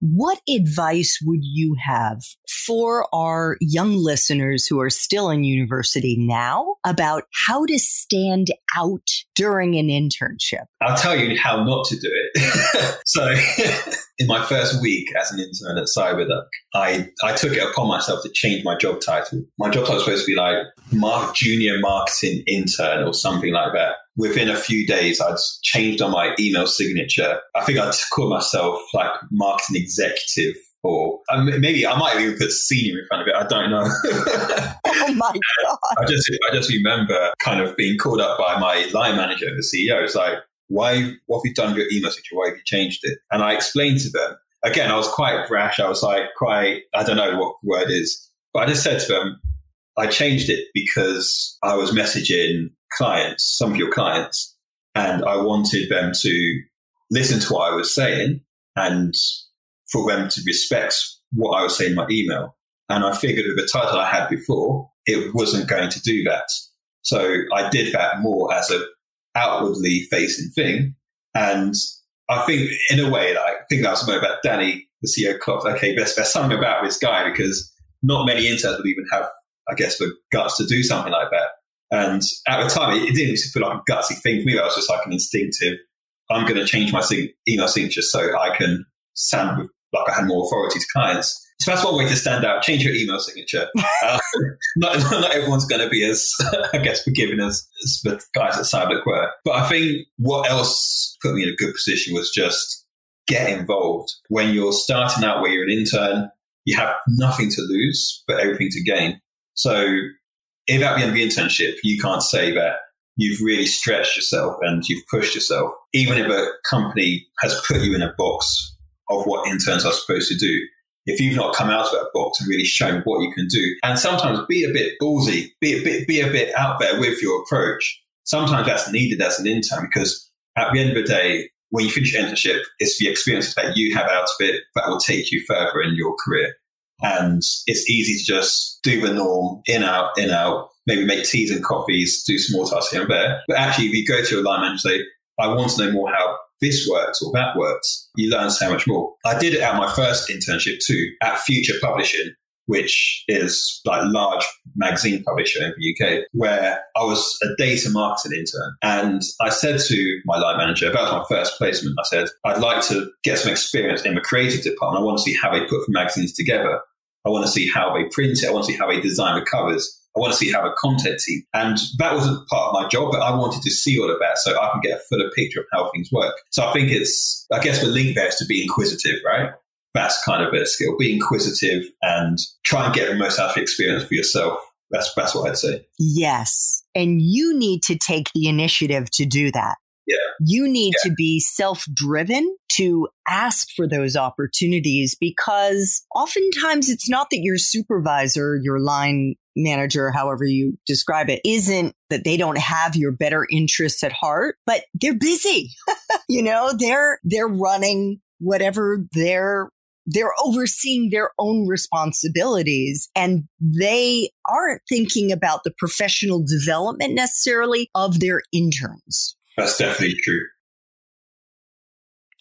What advice would you have for our young listeners who are still in university now about how to stand out during an internship? I'll tell you how not to do it. So in my first week as an intern at CyberDuck, I took it upon myself to change my job title. My job title was supposed to be like junior marketing intern or something like that. Within a few days, I'd changed on my email signature. I think I'd call myself like marketing executive, or maybe I might have even put senior in front of it. I don't know. Oh my God. I just remember kind of being called up by my line manager, the CEO. It's like, what have you done with your email signature? Why have you changed it? And I explained to them. Again, I was quite brash. I was like I don't know what the word is. But I just said to them, I changed it because I was messaging clients, some of your clients, and I wanted them to listen to what I was saying and for them to respect what I was saying in my email. And I figured with the title I had before, it wasn't going to do that. So I did that more as an outwardly facing thing. And I think in a way, like, I think that was something about Danny, the CEO of Clopps. Okay, there's something about this guy, because not many interns would even have, I guess, the guts to do something like that. And at the time, it didn't feel like a gutsy thing for me. It was just like an instinctive, I'm going to change my email signature so I can sound like I had more authority to clients. So that's one way to stand out. Change your email signature. Not everyone's going to be as, I guess, forgiving as the guys at CyberDuck were. But I think what else put me in a good position was just get involved. When you're starting out, where you're an intern, you have nothing to lose, but everything to gain. So if at the end of the internship, you can't say that you've really stretched yourself and you've pushed yourself, even if a company has put you in a box of what interns are supposed to do, if you've not come out of that box and really shown what you can do, and sometimes be a bit ballsy, be a bit out there with your approach. Sometimes that's needed as an intern, because at the end of the day, when you finish your internship, it's the experiences that you have out of it that will take you further in your career. And it's easy to just do the norm, in, out, maybe make teas and coffees, do small tasks here and there. But actually, if you go to your line manager and say, I want to know more how this works or that works, you learn so much more. I did it at my first internship too, at Future Publishing, which is like a large magazine publisher in the UK, where I was a data marketing intern. And I said to my line manager, about my first placement, I said, I'd like to get some experience in the creative department. I want to see how they put the magazines together. I want to see how they print it. I want to see how they design the covers. I want to see how the content team. And that wasn't part of my job, but I wanted to see all of that so I can get a fuller picture of how things work. So I think it's, I guess the link there is to be inquisitive, right? That's kind of a skill. Be inquisitive and try and get the most out of the experience for yourself. That's what I'd say. Yes. And you need to take the initiative to do that. Yeah. You need to be self-driven to ask for those opportunities, because oftentimes it's not that your supervisor, your line manager, however you describe it, isn't that they don't have your better interests at heart, but they're busy. You know, they're running whatever they're overseeing their own responsibilities, and they aren't thinking about the professional development necessarily of their interns. That's definitely true.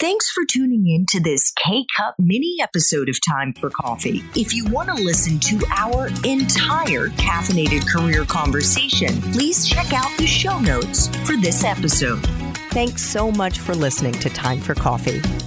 Thanks for tuning in to this K-Cup mini episode of Time for Coffee. If you want to listen to our entire caffeinated career conversation, please check out the show notes for this episode. Thanks so much for listening to Time for Coffee,